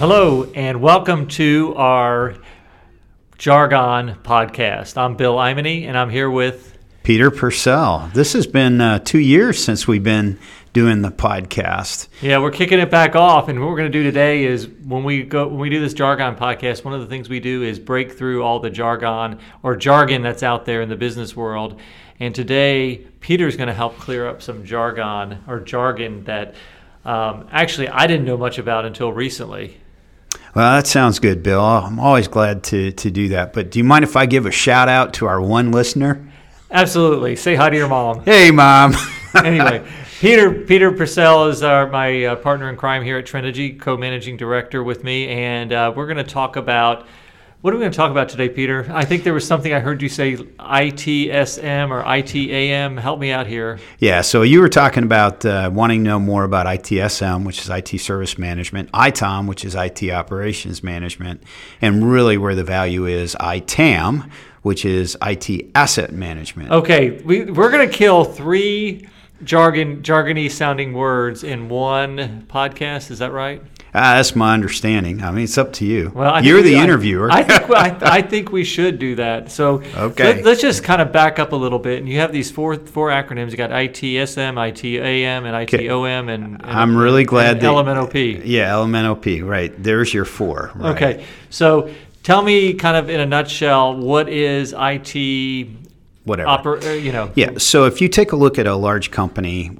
Hello, and welcome to our Jargon podcast. I'm Bill Aimone, and I'm here with Peter Purcell. This has been 2 years since we've been doing the podcast. Yeah, we're kicking it back off, and what we're going to do today is when we do this Jargon podcast, one of the things we do is break through all the jargon that's out there in the business world. And today, Peter's going to help clear up some jargon that actually I didn't know much about until recently. Well, that sounds good, Bill. I'm always glad to do that. But do you mind if I give a shout-out to our one listener? Absolutely. Say hi to your mom. Hey, Mom. Anyway, Peter Purcell is my partner in crime here at Trenegy, co-managing director with me. And we're going to talk about – what are we going to talk about today, Peter? I think there was something I heard you say, ITSM or ITAM. Help me out here. Yeah, so you were talking about wanting to know more about ITSM, which is IT Service Management, ITOM, which is IT Operations Management, and really where the value is ITAM, which is IT Asset Management. Okay, we're going to kill three jargony sounding words in one podcast. Is that right? That's my understanding. I mean, it's up to you. Well, you're the interviewer. I think we should do that. So okay. Let's just kind of back up a little bit. And you have these four acronyms. You got ITSM, ITAM, and ITOM, and I'm really glad that LMNOP. Yeah, LMNOP. Right. There's your four. Right. Okay. So tell me, kind of in a nutshell, what is IT? Whatever. Yeah. So if you take a look at a large company,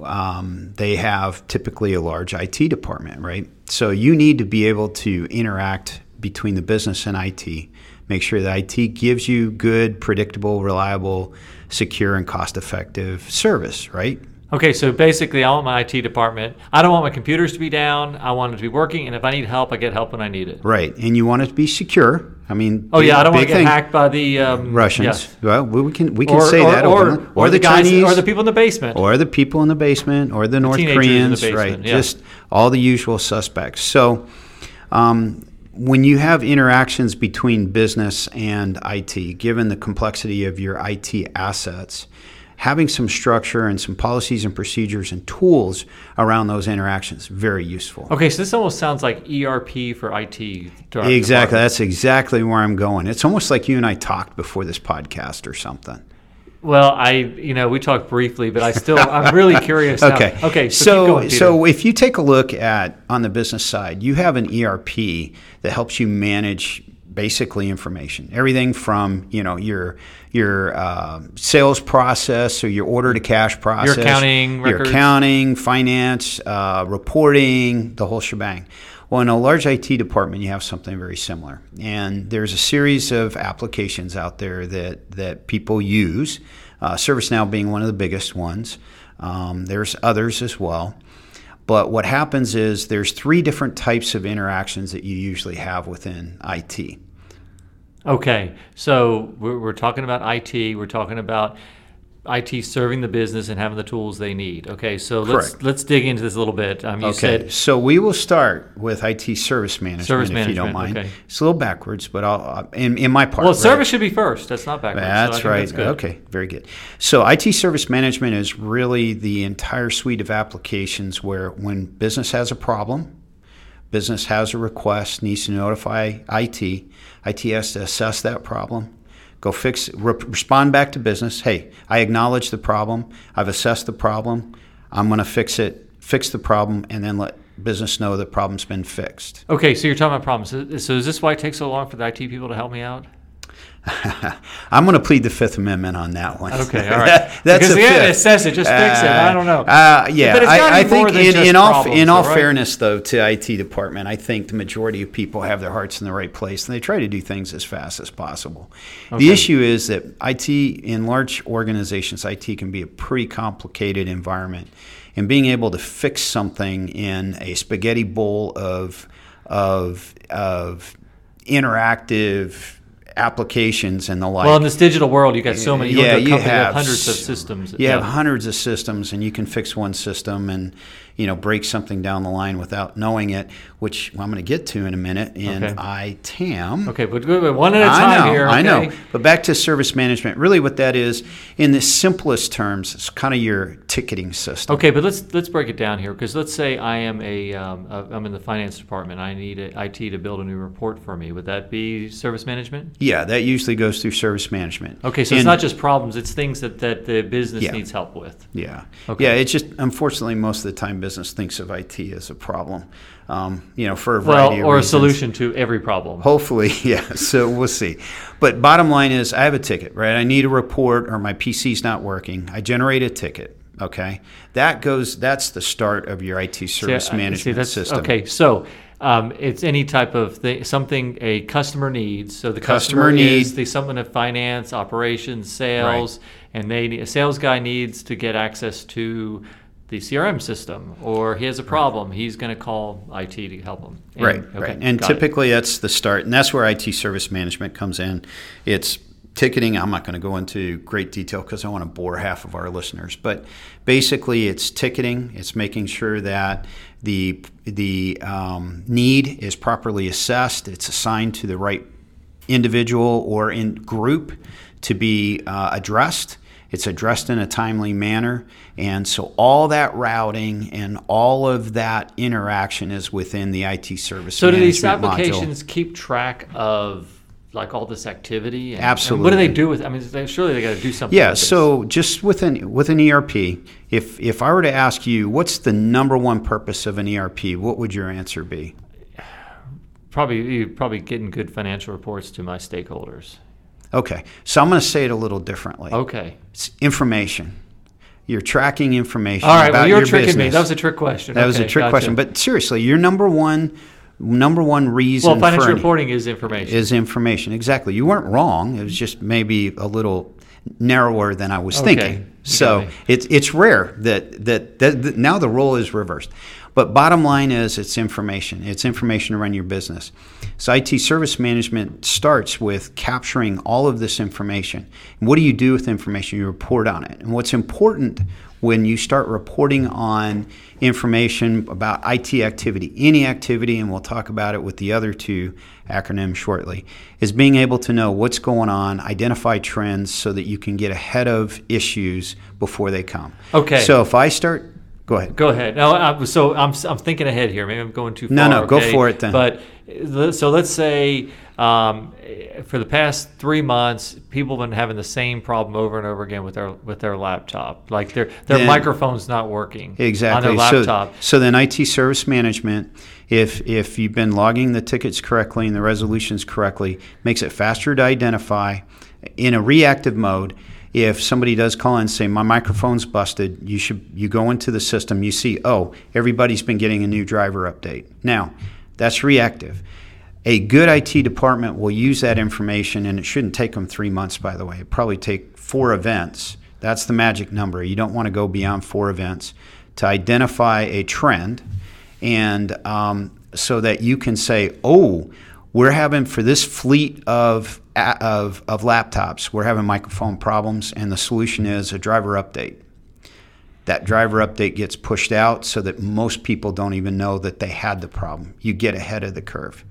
they have typically a large IT department, right? So you need to be able to interact between the business and IT. Make sure that IT gives you good, predictable, reliable, secure, and cost-effective service, right? Okay, so basically I want my IT department, I don't want my computers to be down, I want it to be working, and if I need help, I get help when I need it. Right, and you want it to be secure. I mean, I don't want to get hacked by the Russians. Yeah. Well, we can say that. Or the Chinese. Or the people in the basement. Or the people in the basement, or the North Koreans. Right, yeah. Just all the usual suspects. So when you have interactions between business and IT, given the complexity of your IT assets, having some structure and some policies and procedures and tools around those interactions, very useful. Okay, so this almost sounds like ERP for IT. Exactly. That's exactly where I'm going. It's almost like you and I talked before this podcast or something. Well, we talked briefly, but I'm really curious now. Okay. Okay. So keep going, Peter. So if you take a look at on the business side, you have an ERP that helps you manage basically information, everything from your sales process, so your order to cash process, your accounting records, finance, reporting, the whole shebang. Well, in a large IT department, you have something very similar, and there's a series of applications out there that people use. ServiceNow being one of the biggest ones. There's others as well. But what happens is there's three different types of interactions that you usually have within IT. Okay, so we're talking about IT. We're talking about IT serving the business and having the tools they need. Okay, so let's dig into this a little bit. So we will start with IT service management. If you don't mind. Okay. It's a little backwards, but I'll in my part. Well, right? Service should be first. That's not backwards. That's right. That's good. Okay, very good. So IT service management is really the entire suite of applications where when business has a problem, business has a request, needs to notify IT. IT has to assess that problem. Go fix it, respond back to business. Hey, I acknowledge the problem. I've assessed the problem. I'm going to fix the problem, and then let business know the problem's been fixed. Okay, so you're talking about problems. So is this why it takes so long for the IT people to help me out? I'm going to plead the Fifth Amendment on that one. Okay, all right. Because it says it, just fix it. I don't know. Yeah, but it's I think in all fairness, though, to IT department, I think the majority of people have their hearts in the right place, and they try to do things as fast as possible. Okay. The issue is that IT, in large organizations, IT can be a pretty complicated environment, and being able to fix something in a spaghetti bowl of interactive applications and the like. Well, in this digital world, you got so many. Yeah, you have hundreds of systems. You have hundreds of systems, and you can fix one system and, you know, break something down the line without knowing it, which I'm going to get to in a minute in ITAM. Okay, but one at a time here. I know. But back to service management. Really, what that is, in the simplest terms, it's kind of your ticketing system. Okay, but let's break it down here, because let's say I am I'm in the finance department. I need IT to build a new report for me. Would that be service management? Yeah, that usually goes through service management. Okay, so it's not just problems, it's things that the business needs help with. Yeah. Okay. Yeah, it's just, unfortunately, most of the time business thinks of IT as a problem, you know, for a variety of reasons. Or a solution to every problem. Hopefully, yeah, so we'll see. But bottom line is, I have a ticket, right? I need a report or my PC's not working. I generate a ticket, okay? That's the start of your IT service management system. Okay, so... it's any type of something a customer needs. So the customer needs someone in finance, operations, sales, and a sales guy needs to get access to the CRM system, or he has a problem. He's going to call IT to help him. And typically that's the start, and that's where IT service management comes in. It's ticketing. I'm not going to go into great detail because I want to bore half of our listeners, but basically it's ticketing. It's making sure that the need is properly assessed. It's assigned to the right individual or in group to be addressed. It's addressed in a timely manner. And so all that routing and all of that interaction is within the IT service management module. So do these applications keep track of like all this activity? And, absolutely. And what do they do with it? I mean, surely they got to do something. Yeah, so just with an ERP, if I were to ask you, what's the number one purpose of an ERP, what would your answer be? Probably getting good financial reports to my stakeholders. Okay, so I'm going to say it a little differently. Okay. It's information. You're tracking information about your business. All right, well, you're tricking me. That was a trick question. That was a trick question. But seriously, your number one reason for financial reporting is information. Is information, exactly. You weren't wrong. It was just maybe a little narrower than I was thinking. So it's rare that now the role is reversed. But bottom line is it's information. It's information to run your business. So IT service management starts with capturing all of this information. And what do you do with information? You report on it. And what's important when you start reporting on information about IT activity, any activity, and we'll talk about it with the other two acronyms shortly, is being able to know what's going on, identify trends so that you can get ahead of issues before they come. Okay. So if I start... Go ahead. No, I'm thinking ahead here. Maybe I'm going too far. No, go for it then. But so let's say for the past 3 months, people have been having the same problem over and over again with their laptop. Like their microphone's not working on their laptop. So then IT service management, if you've been logging the tickets correctly and the resolutions correctly, makes it faster to identify in a reactive mode. If somebody does call in and say, my microphone's busted, you go into the system, you see, oh, everybody's been getting a new driver update. Now, that's reactive. A good IT department will use that information, and it shouldn't take them 3 months, by the way. It probably take 4 events. That's the magic number. You don't want to go beyond 4 events to identify a trend, and so that you can say, oh, we're having, for this fleet of laptops, we're having microphone problems, and the solution is a driver update. That driver update gets pushed out so that most people don't even know that they had the problem. You get ahead of the curve.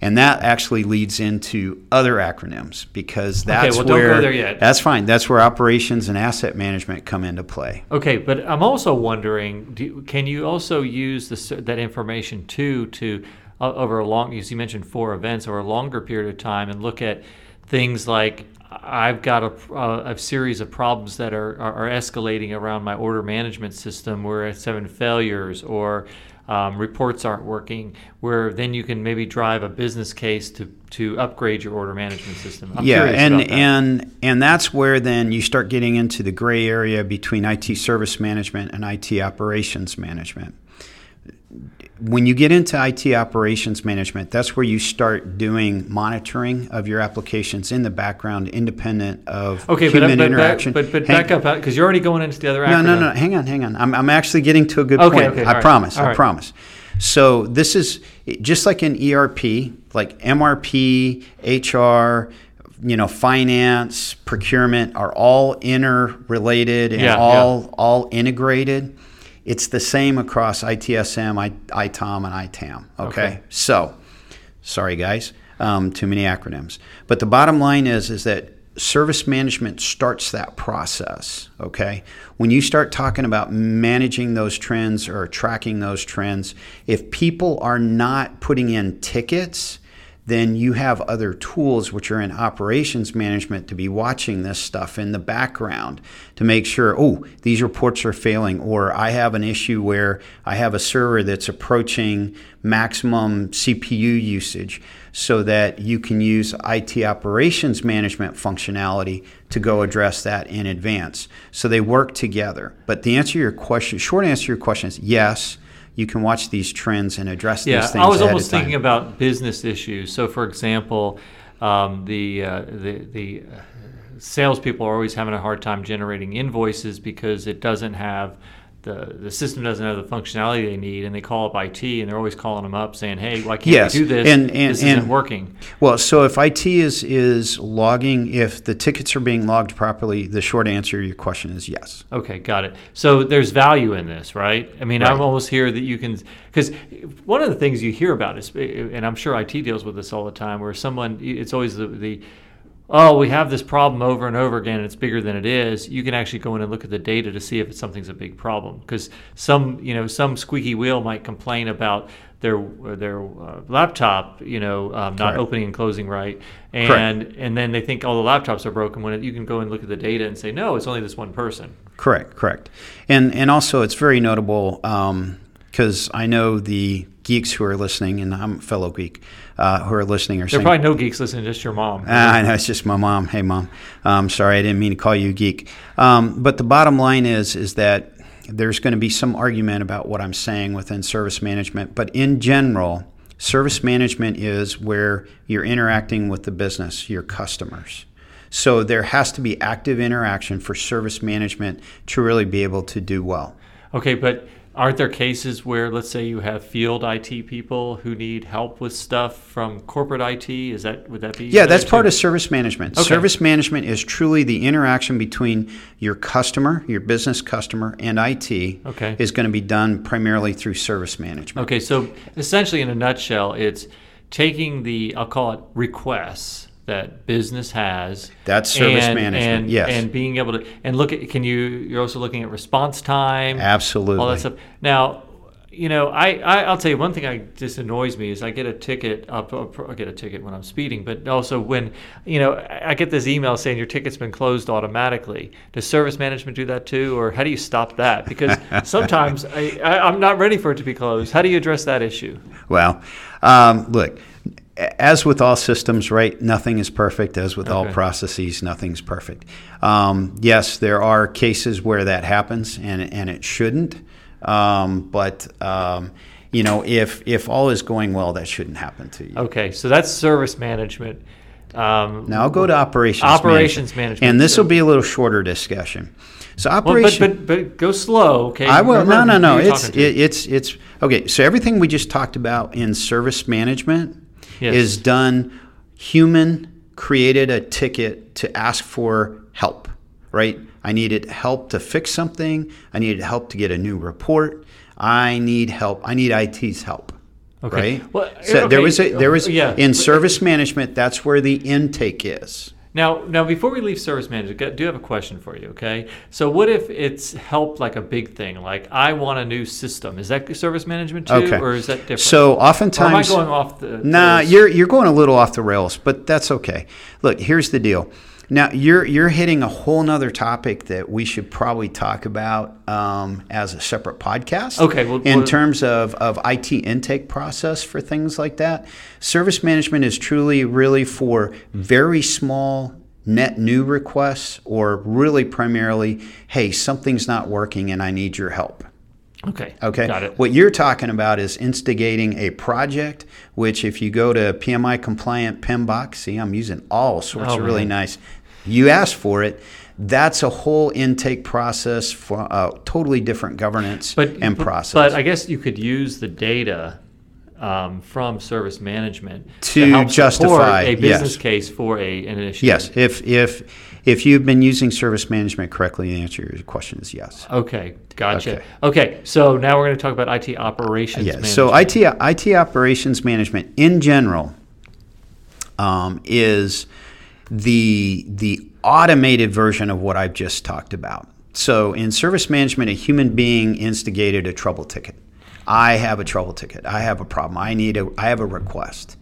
And that actually leads into other acronyms, because that's don't go there yet. That's fine. That's where operations and asset management come into play. Okay, but I'm also wondering, can you also use that information to over a long, as you mentioned, 4 events over a longer period of time, and look at things like I've got a series of problems that are escalating around my order management system, where it's having failures or reports aren't working, where then you can maybe drive a business case to upgrade your order management system. I'm curious about that. And that's where then you start getting into the gray area between IT service management and IT operations management. When you get into IT operations management, that's where you start doing monitoring of your applications in the background, independent of human interaction. But back up, because you're already going into the other acronym. No, hang on. I'm actually getting to a good point. I promise. So this is just like an ERP, like MRP, HR, finance, procurement are all interrelated and all integrated. It's the same across ITSM, ITOM, and ITAM. Okay? So, sorry guys, too many acronyms. But the bottom line is that service management starts that process, okay? When you start talking about managing those trends or tracking those trends, if people are not putting in tickets, then you have other tools which are in operations management to be watching this stuff in the background to make sure, oh, these reports are failing, or I have an issue where I have a server that's approaching maximum CPU usage, so that you can use IT operations management functionality to go address that in advance. So they work together. But the answer to your question, short answer to your question is yes. You can watch these trends and address these things. Yeah, I was almost thinking about business issues. So, for example, the salespeople are always having a hard time generating invoices because it doesn't have the system doesn't have the functionality they need, and they call up IT and they're always calling them up saying, "Hey, why can't we do this? This isn't working." Well, so if IT is logging, if the tickets are being logged properly, the short answer to your question is yes. Okay, got it. So there's value in this, right? I mean, I'm almost here that you can, because one of the things you hear about is, and I'm sure IT deals with this all the time, where someone, it's always the we have this problem over and over again, and it's bigger than it is. You can actually go in and look at the data to see if something's a big problem, because some squeaky wheel might complain about their laptop, not opening and closing right, and and then they think all the laptops are broken. When you can go and look at the data and say, no, it's only this one person. Correct. And also it's very notable because I know the geeks who are listening, and I'm a fellow geek, who are listening are saying, there are probably no geeks listening, just your mom. I know, it's just my mom. Hey, Mom. Sorry, I didn't mean to call you a geek. But the bottom line is that there's going to be some argument about what I'm saying within service management. But in general, service management is where you're interacting with the business, your customers. So there has to be active interaction for service management to really be able to do well. Okay, but aren't there cases where, let's say, you have field IT people who need help with stuff from corporate IT? Would that be? Yeah, that's part of service management. Okay. Service management is truly the interaction between your customer, your business customer, and IT is going to be done primarily through service management. Okay, so essentially in a nutshell, it's taking the, I'll call it, requests that business has. That's service management, yes. And being able to, and look at, you're also looking at response time. Absolutely. All that stuff. Now, I'll tell you one thing that just annoys me is I get a ticket. I get a ticket when I'm speeding, but also when, I get this email saying your ticket's been closed automatically. Does service management do that too? Or how do you stop that? Because sometimes I'm not ready for it to be closed. How do you address that issue? Well, look, as with all systems, right, nothing is perfect. As with all processes, nothing's perfect. Yes, there are cases where that happens, and it shouldn't. If all is going well, that shouldn't happen to you. Okay, so that's service management. Now I'll go to operations management. And this will be a little shorter discussion. So operations, but go slow, okay? I will. No. It's okay. So everything we just talked about in service management. Yes. Is done, human created a ticket to ask for help, right? I needed help to fix something. I needed help to get a new report. I need help. I need IT's help, right? Well, there was in service management, that's where the intake is. Now, before we leave service management, I do have a question for you, okay? So what if it's help like a big thing, like I want a new system? Is that service management too, or is that different? So oftentimes, or am I going off the rails? Nah, you're going a little off the rails, but that's okay. Look, here's the deal. Now, you're hitting a whole nother topic that we should probably talk about as a separate podcast. Okay. Well, in terms of IT intake process for things like that, service management is truly really for very small net new requests, or really primarily, hey, something's not working and I need your help. Okay. Got it. What you're talking about is instigating a project, which if you go to PMI compliant PMBOK, see, I'm using all sorts of really nice. You asked for it. That's a whole intake process for a totally different governance and process. But I guess you could use the data from service management to help justify a business case for an initiative. Yes, if you've been using service management correctly, the answer to your question is yes. Okay, gotcha. Okay, so now we're going to talk about IT operations management. So IT operations management in general is the automated version of what I've just talked about. So in service management, a human being instigated a trouble ticket. I have a trouble ticket. I have a problem. I have a request.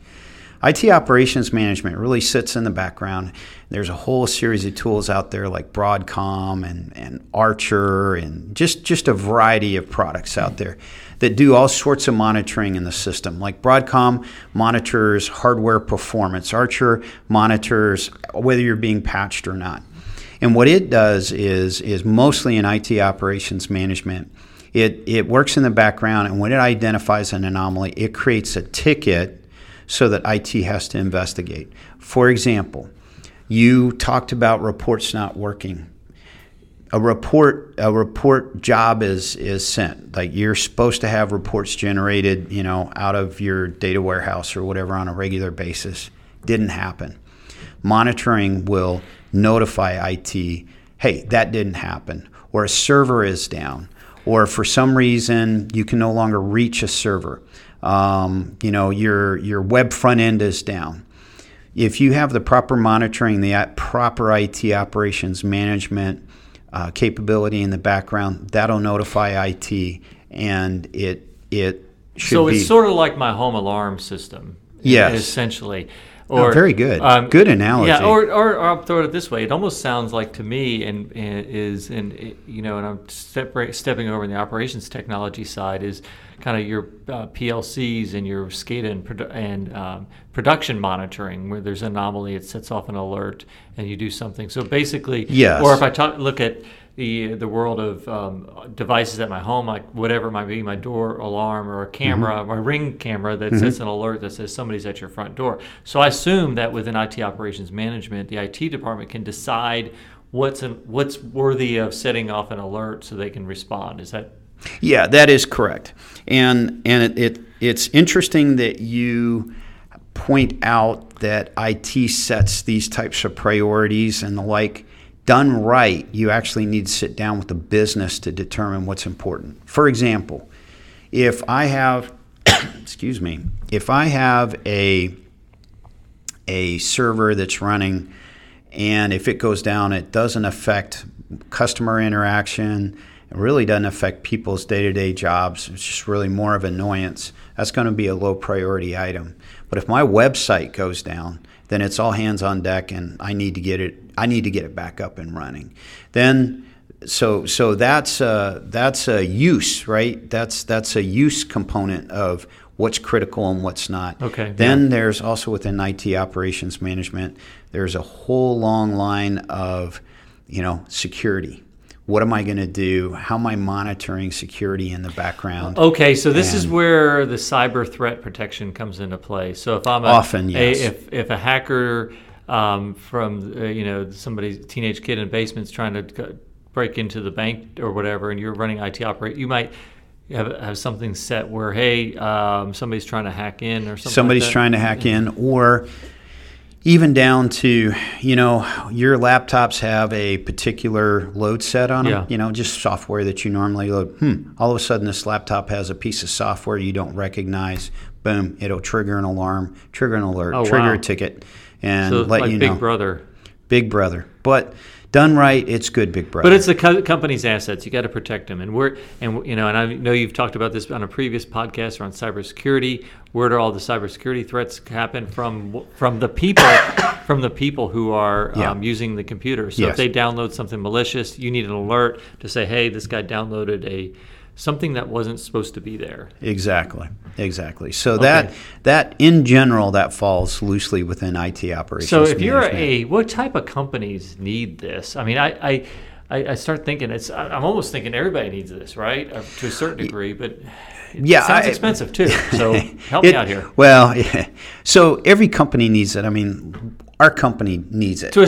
IT operations management really sits in the background. There's a whole series of tools out there like Broadcom and Archer and just a variety of products out there that do all sorts of monitoring in the system. Like Broadcom monitors hardware performance. Archer monitors whether you're being patched or not. And what it does is mostly in IT operations management, it works in the background, and when it identifies an anomaly, it creates a ticket so that IT has to investigate. For example, you talked about reports not working. A report job is sent. Like, you're supposed to have reports generated, out of your data warehouse or whatever on a regular basis. Didn't happen. Monitoring will notify IT, hey, that didn't happen, or a server is down, or for some reason you can no longer reach a server. Your web front end is down. If you have the proper monitoring, the proper IT operations management capability in the background, that'll notify IT, and it should be. So it's sort of like my home alarm system, essentially. Or, very good. Good analogy. Yeah, or I'll throw it this way. It almost sounds like to me, and I'm stepping over in the operations technology side, is kind of your PLCs and your SCADA and production monitoring, where there's an anomaly, it sets off an alert, and you do something. So basically, or if I look at the world of devices at my home, like whatever it might be, my door alarm or a camera, my ring camera that sets an alert that says somebody's at your front door. So I assume that within IT operations management, the IT department can decide what's worthy of setting off an alert so they can respond. Is that? Yeah, that is correct. And it's interesting that you point out that IT sets these types of priorities and the like. Done right, you actually need to sit down with the business to determine what's important. For example, if I have, a server that's running, and if it goes down, it doesn't affect customer interaction, it really doesn't affect people's day-to-day jobs, it's just really more of annoyance, that's going to be a low priority item. But if my website goes down, then it's all hands on deck, and I need to get it back up and running. Then, so that's a use, right? That's a use component of what's critical and what's not. Okay. Then there's also within IT operations management, there's a whole long line of, security. What am I going to do? How am I monitoring security in the background? Okay, so this is where the cyber threat protection comes into play. So if I'm if a hacker from somebody's teenage kid in the basement's trying to break into the bank or whatever, and you're running IT operate, you might have something set where somebody's trying to hack in or something. Somebody's like trying to hack in, or even down to, your laptops have a particular load set on them, just software that you normally load. All of a sudden, this laptop has a piece of software you don't recognize. Boom, it'll trigger an alarm, trigger an alert, a ticket, and so let like you know. Big brother. But done right, it's good Big Brother. But it's the company's assets. You got to protect them. And and I know you've talked about this on a previous podcast around cybersecurity. Where do all the cybersecurity threats happen from the people who are using the computer? So if they download something malicious, you need an alert to say, hey, this guy downloaded something that wasn't supposed to be there. Exactly. So that in general, that falls loosely within IT operations. So if you're what type of companies need this? I mean, I start thinking I'm almost thinking everybody needs this, right? To a certain degree, but it sounds expensive too. So help me out here. Well, so every company needs it. I mean, our company needs it to a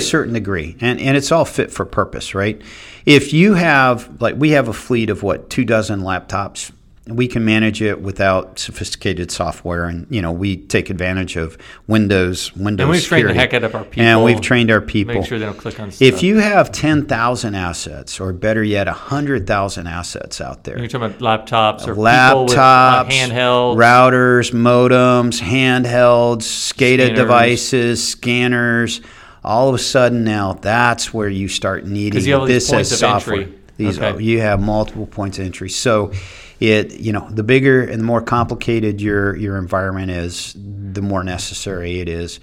certain degree, and it's all fit for purpose, right? If you have, we have a fleet of 24 laptops we can manage it without sophisticated software. And, you know, we take advantage of Windows and we've security. Trained the heck out of our people. And we've trained our people. Make sure they don't click on stuff. If you have 10,000 assets, or better yet, 100,000 assets out there. You're talking about laptops or people with handhelds. Routers, modems, handhelds, SCADA devices, scanners. All of a sudden now, that's where you start needing this as software. You have multiple points of entry. So, the bigger and the more complicated your environment is, the more necessary it is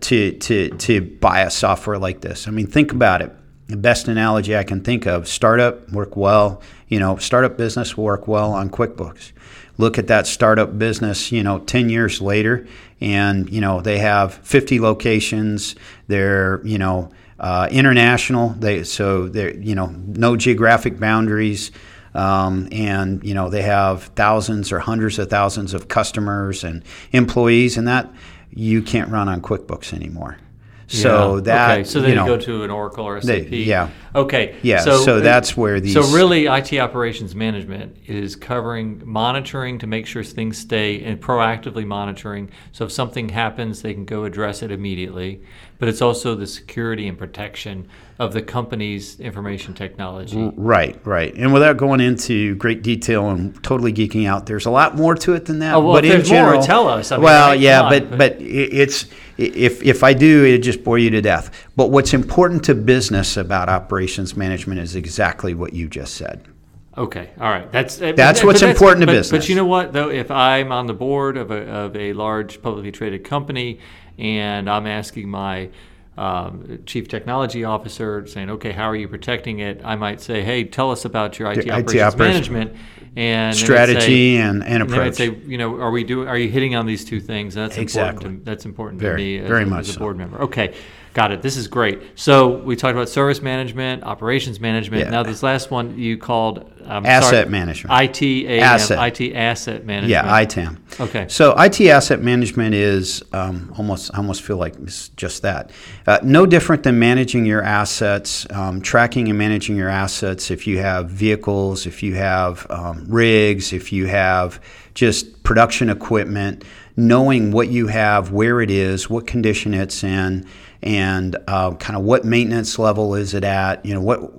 to buy a software like this. I mean, think about it. The best analogy I can think of: startup work well. You know, startup business will work well on QuickBooks. Look at that startup business, 10 years later, and, they have 50 locations. They're, international. They're no geographic boundaries. And, they have thousands or hundreds of thousands of customers and employees, and that you can't run on QuickBooks anymore. So that, so then you go to an Oracle or SAP. So that's where these. So really, IT operations management is covering monitoring to make sure things stay, and proactively monitoring. So if something happens, they can go address it immediately. But it's also the security and protection of the company's information technology. Right. And without going into great detail and totally geeking out, there's a lot more to it than that. Oh, well, but if there's more, tell us. But it's if I do, it'd just bore you to death. But what's important to business about operations management is exactly what you just said. Okay, all right. That's important to business. But you know what, though? If I'm on the board of a large publicly traded company, and I'm asking my chief technology officer, saying, okay, how are you protecting it? I might say, hey, tell us about your IT operations management and strategy and approach. And I'd say, are you hitting on these two things? And that's important to me as a board member. Okay, got it. This is great. So we talked about service management, operations management. Yeah. Now this last one you called management. IT asset management. Yeah, ITAM. Okay. So IT asset management is I almost feel like it's just that. No different than managing your assets, tracking and managing your assets. If you have vehicles, if you have rigs, if you have just production equipment, knowing what you have, where it is, what condition it's in, and kind of what maintenance level is it at,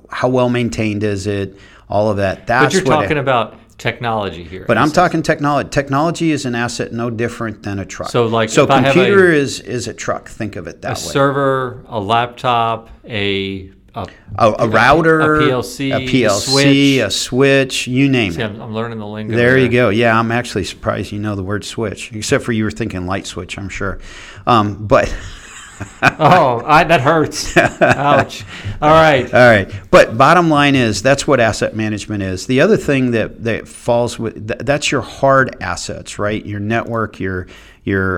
how well maintained is it, all of that. That's but you're talking about technology here. But I'm talking technology. Technology is an asset no different than a truck. So computer is a truck. Think of it that way. A server, a laptop, a router, a PLC, a switch, you name it. See, I'm learning the lingo. There you go. Yeah, I'm actually surprised you know the word switch, except for you were thinking light switch, I'm sure. But that hurts. Ouch. All right. But bottom line is that's what asset management is. The other thing that falls with that's your hard assets, right? Your network, your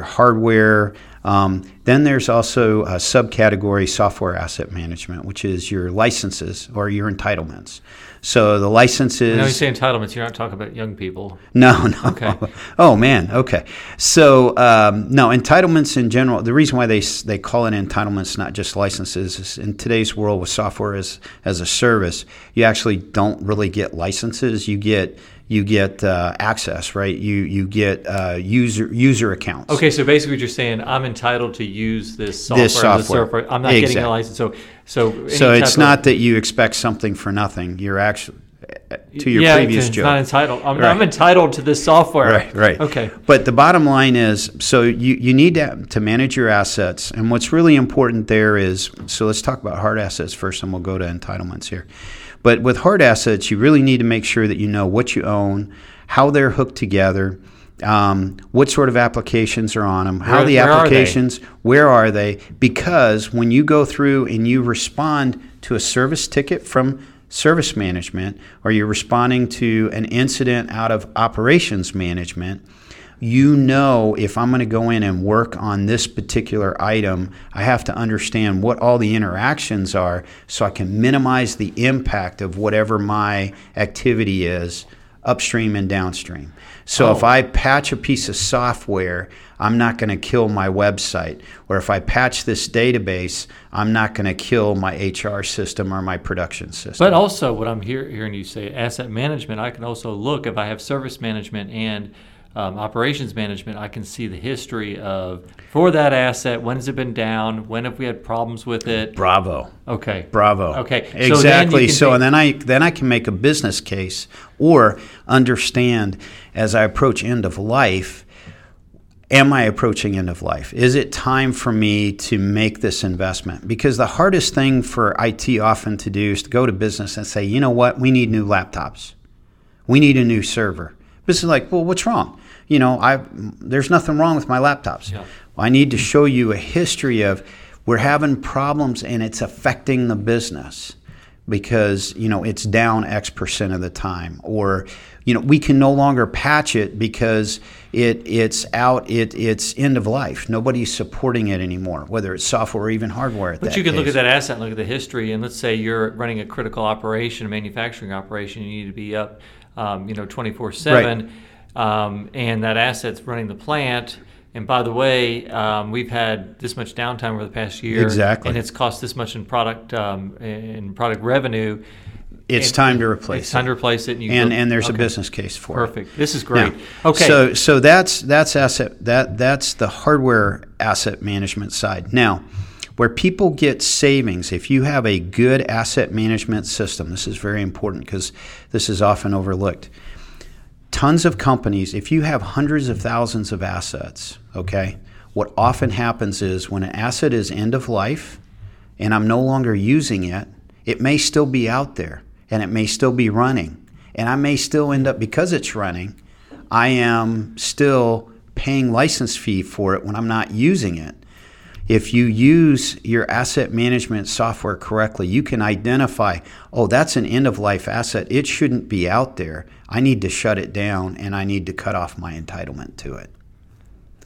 hardware. Then there's also a subcategory software asset management, which is your licenses or your entitlements. So the licenses. When you say entitlements, you're not talking about young people. No. Okay. Oh man. Okay. So no, entitlements in general. The reason why they call it entitlements, not just licenses, is in today's world with software as a service, you actually don't really get licenses. You get access, right? You get user accounts. Okay, so basically what you're saying, I'm entitled to use this software. I'm not getting a license. So it's not that you expect something for nothing. You're actually to your previous job. Yeah, I'm not entitled. I'm entitled to this software. Right. Okay. But the bottom line is, so you need to manage your assets, and what's really important there is, so let's talk about hard assets first, and we'll go to entitlements here. But with hard assets, you really need to make sure that you know what you own, how they're hooked together, what sort of applications are on them, where are they? Because when you go through and you respond to a service ticket from service management, or you're responding to an incident out of operations management, if I'm going to go in and work on this particular item, I have to understand what all the interactions are so I can minimize the impact of whatever my activity is upstream and downstream. So if I patch a piece of software, I'm not going to kill my website. Or if I patch this database, I'm not going to kill my HR system or my production system. But also what I'm hearing you say, asset management, I can also look, if I have service management and operations management, I can see the history of, for that asset, when's it been down, when have we had problems with it. Bravo. Okay. Exactly. So then I can make a business case or understand, as I approach end of life, am I approaching end of life? Is it time for me to make this investment? Because the hardest thing for IT often to do is to go to business and say, you know what, we need new laptops. We need a new server. Business is like, well, what's wrong? You know, there's nothing wrong with my laptops. Yeah. Well, I need to show you a history of we're having problems and it's affecting the business because, you know, it's down X percent of the time, or, you know, we can no longer patch it because it's end of life. Nobody's supporting it anymore, whether it's software or even hardware at that case. But you can look at that asset and look at the history, and let's say you're running a critical operation, a manufacturing operation, you need to be up 24/7, and that asset's running the plant. And by the way, we've had this much downtime over the past year, exactly, and it's cost this much in product revenue. It's time to replace it. And there's a business case for it. Perfect. This is great. Now, okay. So that's asset, that's the hardware asset management side. Now, where people get savings, if you have a good asset management system, this is very important because this is often overlooked. Tons of companies, if you have hundreds of thousands of assets, okay, what often happens is when an asset is end of life and I'm no longer using it, it may still be out there and it may still be running. And I may still end up, because it's running, I am still paying license fee for it when I'm not using it. If you use your asset management software correctly, you can identify, oh, that's an end-of-life asset. It shouldn't be out there. I need to shut it down, and I need to cut off my entitlement to it.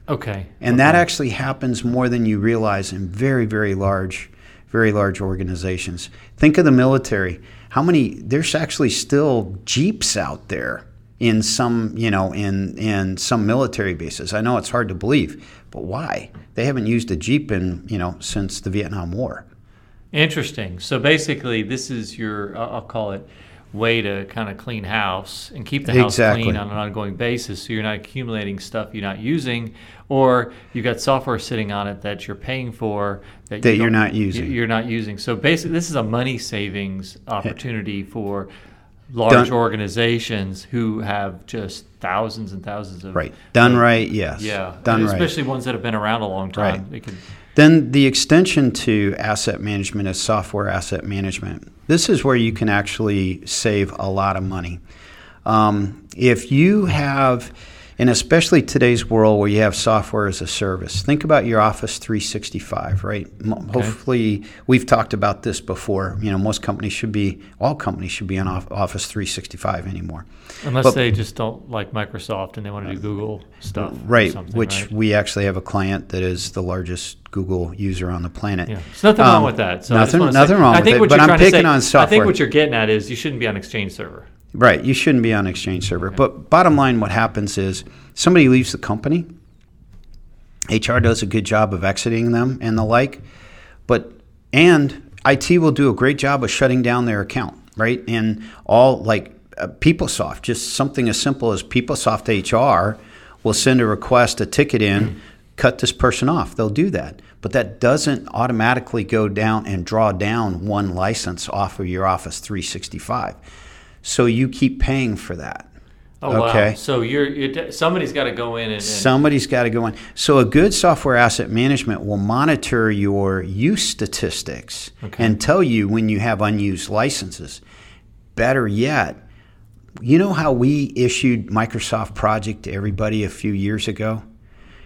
Okay. And that actually happens more than you realize in very, very large organizations. Think of the military. There's actually still Jeeps out there in some, in some military bases. I know it's hard to believe, but why? They haven't used a Jeep in, since the Vietnam War. Interesting. So basically this is your, I'll call it, way to kind of clean house and keep the house clean on an ongoing basis, so you're not accumulating stuff you're not using, or you've got software sitting on it that you're paying for that you're not using. So basically this is a money savings opportunity for large organizations who have just thousands and thousands of... Right. Done right, yes. Yeah. Done right. Especially ones that have been around a long time. Right. Then the extension to asset management is software asset management. This is where you can actually save a lot of money. If you have, and especially today's world where you have software as a service, think about your Office 365, right? Okay. Hopefully, we've talked about this before. All companies should be on Office 365 anymore. Unless they just don't like Microsoft and they want to do Google stuff. Right, we actually have a client that is the largest Google user on the planet. Yeah. There's nothing wrong with that. So I'm picking on software. I think what you're getting at is you shouldn't be on Exchange Server. Right, you shouldn't be on Exchange Server. Okay. But bottom line, what happens is somebody leaves the company, HR does a good job of exiting them and the like, and IT will do a great job of shutting down their account, right? And PeopleSoft, just something as simple as PeopleSoft HR will send a request, a ticket in, cut this person off. They'll do that. But that doesn't automatically go down and draw down one license off of your Office 365. So you keep paying for that. Oh, okay? Wow. So somebody's got to go in. Somebody's got to go in. So a good software asset management will monitor your use statistics and tell you when you have unused licenses. Better yet, you know how we issued Microsoft Project to everybody a few years ago?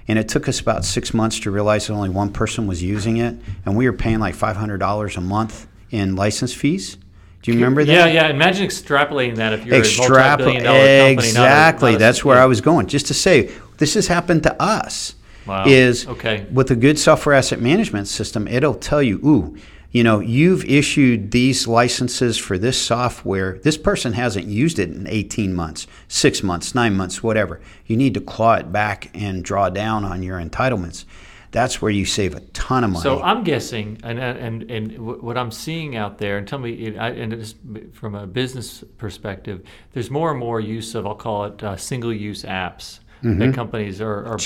And it took us about 6 months to realize that only one person was using it, and we were paying like $500 a month in license fees. Do you remember that? Yeah. Imagine extrapolating that if you're a multi-billion dollar company. Exactly. That's where I was going. Just to say, this has happened to us. Wow. With a good software asset management system, it'll tell you, you know, you've issued these licenses for this software. This person hasn't used it in 18 months, 6 months, 9 months, whatever. You need to claw it back and draw down on your entitlements. That's where you save a ton of money. So I'm guessing, and what I'm seeing out there, and tell me, and it's from a business perspective, there's more and more use of, I'll call it single-use apps that companies are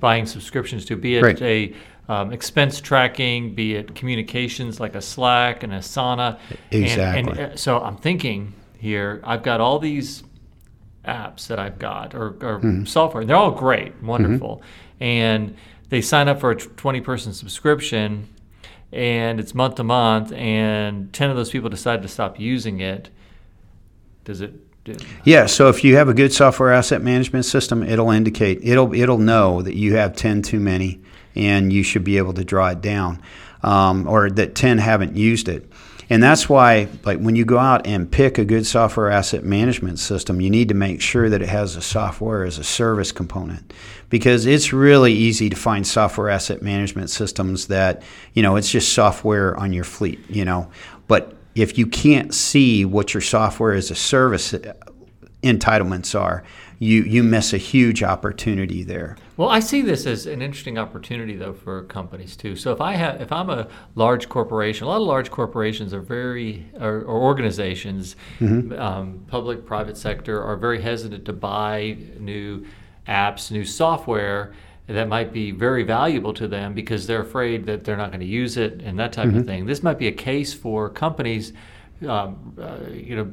buying subscriptions to, be it expense tracking, be it communications like a Slack and Asana. Exactly. And so I'm thinking here, I've got all these apps that I've got or software, and they're all great, wonderful, and they sign up for a 20-person subscription, and it's month to month, and 10 of those people decide to stop using it. Does it? Yeah. So if you have a good software asset management system, it'll indicate, it'll know that you have 10 too many, and you should be able to draw it down, or that 10 haven't used it. And that's why, like, when you go out and pick a good software asset management system, you need to make sure that it has a software as a service component, because it's really easy to find software asset management systems that, you know, it's just software on your fleet, you know. But if you can't see what your software as a service entitlements are, you miss a huge opportunity there. Well, I see this as an interesting opportunity though for companies too. So if I'm a large corporation, a lot of large corporations are or organizations, public, private sector, are very hesitant to buy new apps, new software that might be very valuable to them because they're afraid that they're not going to use it and that type of thing. This might be a case for companies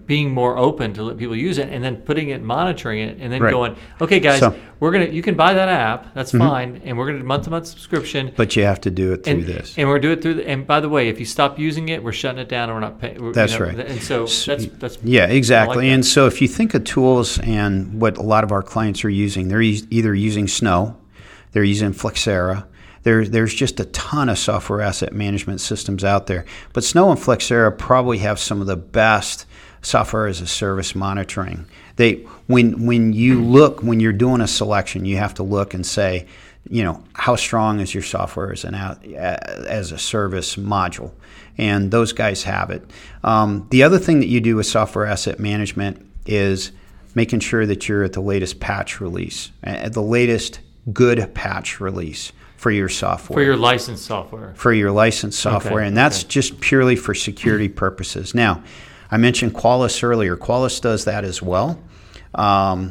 being more open to let people use it, and then putting it, monitoring it, and then going, okay, guys, you can buy that app, that's fine, and we're gonna do month-to-month subscription. But you have to do it through this. And we're gonna do it through. And by the way, if you stop using it, we're shutting it down, and we're not paying. That's right. And so that's yeah, exactly. Like, and so if you think of tools and what a lot of our clients are using, they're either using Snow, they're using Flexera. There's just a ton of software asset management systems out there. But Snow and Flexera probably have some of the best software as a service monitoring. When you're doing a selection, you have to look and say, you know, how strong is your software as a service module? And those guys have it. The other thing that you do with software asset management is making sure that you're at the latest patch release, at the latest good patch release. For your software. For your licensed software. Okay, and that's just purely for security purposes. Now, I mentioned Qualys earlier. Qualys does that as well. But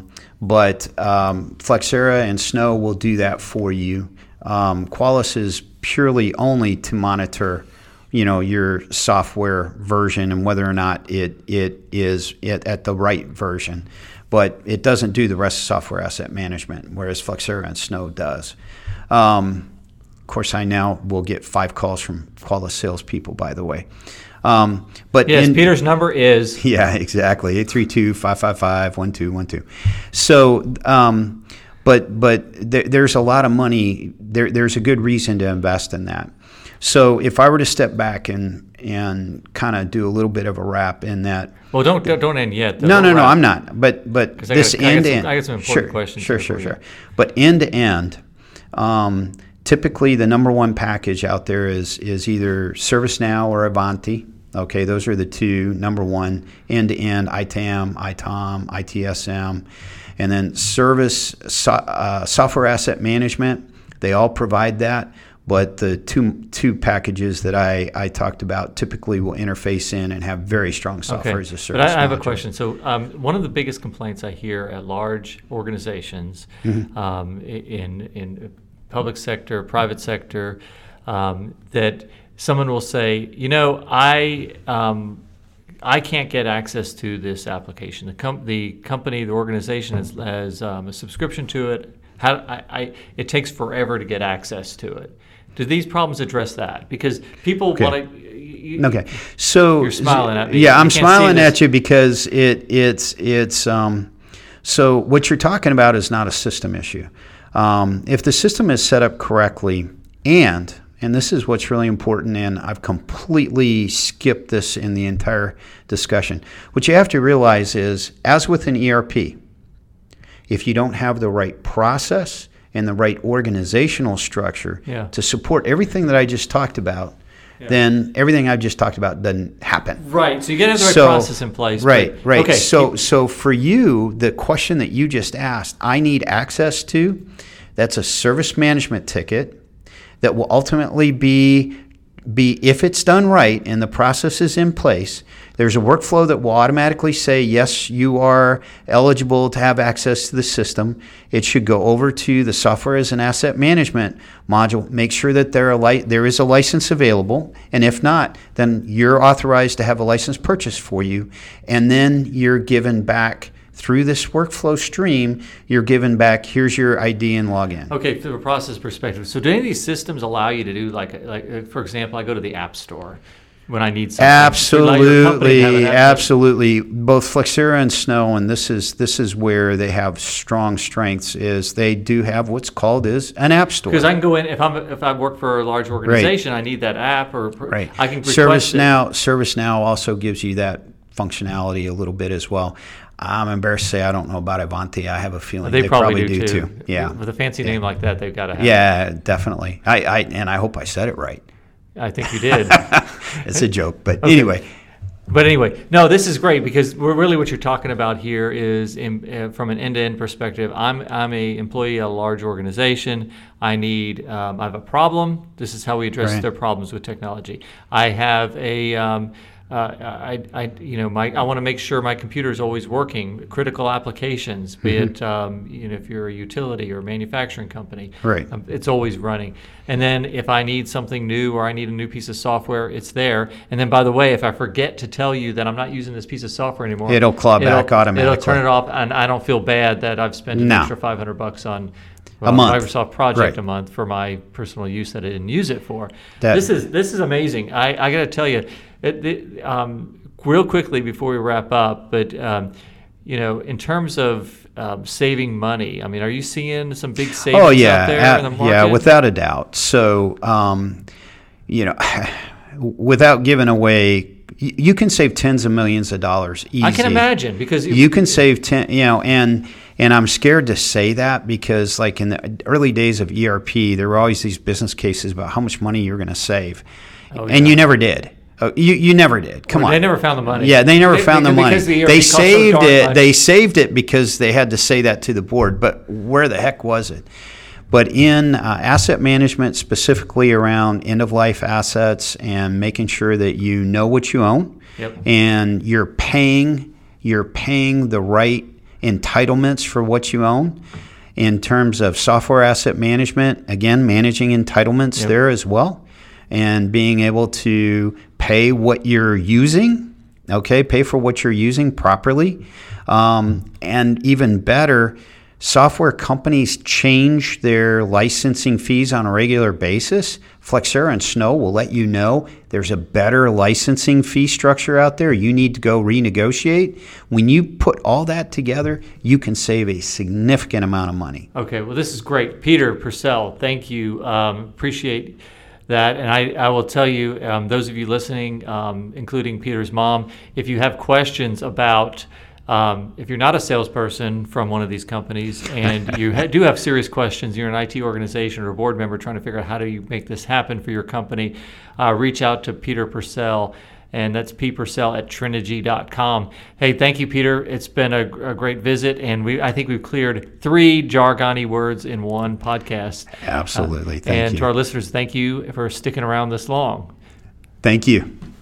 Flexera and Snow will do that for you. Qualys is purely only to monitor, you know, your software version and whether or not it is at the right version. But it doesn't do the rest of software asset management, whereas Flexera and Snow does. Of course, I now will get 5 calls from Qualys salespeople, by the way. But yes, Peter's number is... Yeah, exactly, 832-555-1212. So, there's a lot of money. There's a good reason to invest in that. So if I were to step back and kind of do a little bit of a wrap in that. Well, don't end yet. Though. No, I'm not. But this end-to-end. I got some important questions. Sure. But end-to-end, typically the number one package out there is either ServiceNow or Ivanti. Okay, those are the two. Number one, end-to-end, ITAM, ITOM, ITSM. And then software asset management, they all provide that. But the two packages that I talked about typically will interface in and have very strong software as a service. But I have a question. So one of the biggest complaints I hear at large organizations, in public sector, private sector, that someone will say, you know, I can't get access to this application. The company, the organization has a subscription to it. It takes forever to get access to it. Do these problems address that? Because people want to. Okay, so you're smiling at me. Yeah, I'm smiling at you because it's so what you're talking about is not a system issue. If the system is set up correctly, and this is what's really important, and I've completely skipped this in the entire discussion. What you have to realize is, as with an ERP, if you don't have the right process and the right organizational structure to support everything that I just talked about, then everything I've just talked about doesn't happen. Right. So you get the right process in place. Right. But, right. Okay. So for you, the question that you just asked, I need access to, that's a service management ticket that will ultimately be if it's done right and the process is in place, there's a workflow that will automatically say, yes, you are eligible to have access to the system. It should go over to the software as an asset management module, make sure that there is a license available, and if not, then you're authorized to have a license purchased for you, and then you're given back through this workflow stream, you're given back, here's your ID and login. Okay, from a process perspective. So do any of these systems allow you to do, like for example, I go to the App Store when I need something? Absolutely. Both Flexera and Snow, and this is where they have strong strengths, is they do have what's called is an app store. Because I can go in, if I work for a large organization, right. I need that app, or right. I can request ServiceNow, it. ServiceNow also gives you that functionality a little bit as well. I'm embarrassed to say I don't know about Ivanti. I have a feeling they probably do too. Yeah, with a fancy name like that, they've got to have. Yeah, it. Definitely. I hope I said it right. I think you did. It's a joke, but okay. Anyway. But anyway, no, this is great because we're really what you're talking about here is from an end-to-end perspective. I'm an employee at a large organization. I have a problem. This is how we address their problems with technology. I have a. I want to make sure my computer is always working. Critical applications, be it if you're a utility or a manufacturing company, right? It's always running. And then if I need something new or I need a new piece of software, it's there. And then, by the way, if I forget to tell you that I'm not using this piece of software anymore, it'll claw back automatically. It'll turn it off, and I don't feel bad that I've spent an extra $500 on. Well, a month. Microsoft Project a month for my personal use that I didn't use it for. This is amazing. I got to tell you, real quickly before we wrap up, but in terms of saving money, I mean, are you seeing some big savings out there in the market? Yeah, without a doubt. So, without giving away. You can save tens of millions of dollars easy. I can imagine because you can save and I'm scared to say that because like in the early days of ERP, there were always these business cases about how much money you're going to save, and you never did. You never did. Come on. They never found the money. Yeah, they never found the money. They saved it. Much. They saved it because they had to say that to the board. But where the heck was it? But in asset management, specifically around end-of-life assets and making sure that you know what you own and you're paying the right entitlements for what you own. In terms of software asset management, again, managing entitlements there as well and being able to pay what you're using, pay for what you're using properly, and even better, software companies change their licensing fees on a regular basis. Flexera and Snow will let you know there's a better licensing fee structure out there. You need to go renegotiate. When you put all that together, you can save a significant amount of money. Okay, well, this is great. Peter Purcell, thank you. Appreciate that. And I will tell you, those of you listening, including Peter's mom, if you have questions about if you're not a salesperson from one of these companies and you do have serious questions, you're an IT organization or a board member trying to figure out how do you make this happen for your company, reach out to Peter Purcell, and that's ppurcell@trenegy.com. Hey, thank you, Peter. It's been a great visit, and I think we've cleared 3 jargony words in one podcast. Absolutely. Thank you. And to our listeners, thank you for sticking around this long. Thank you.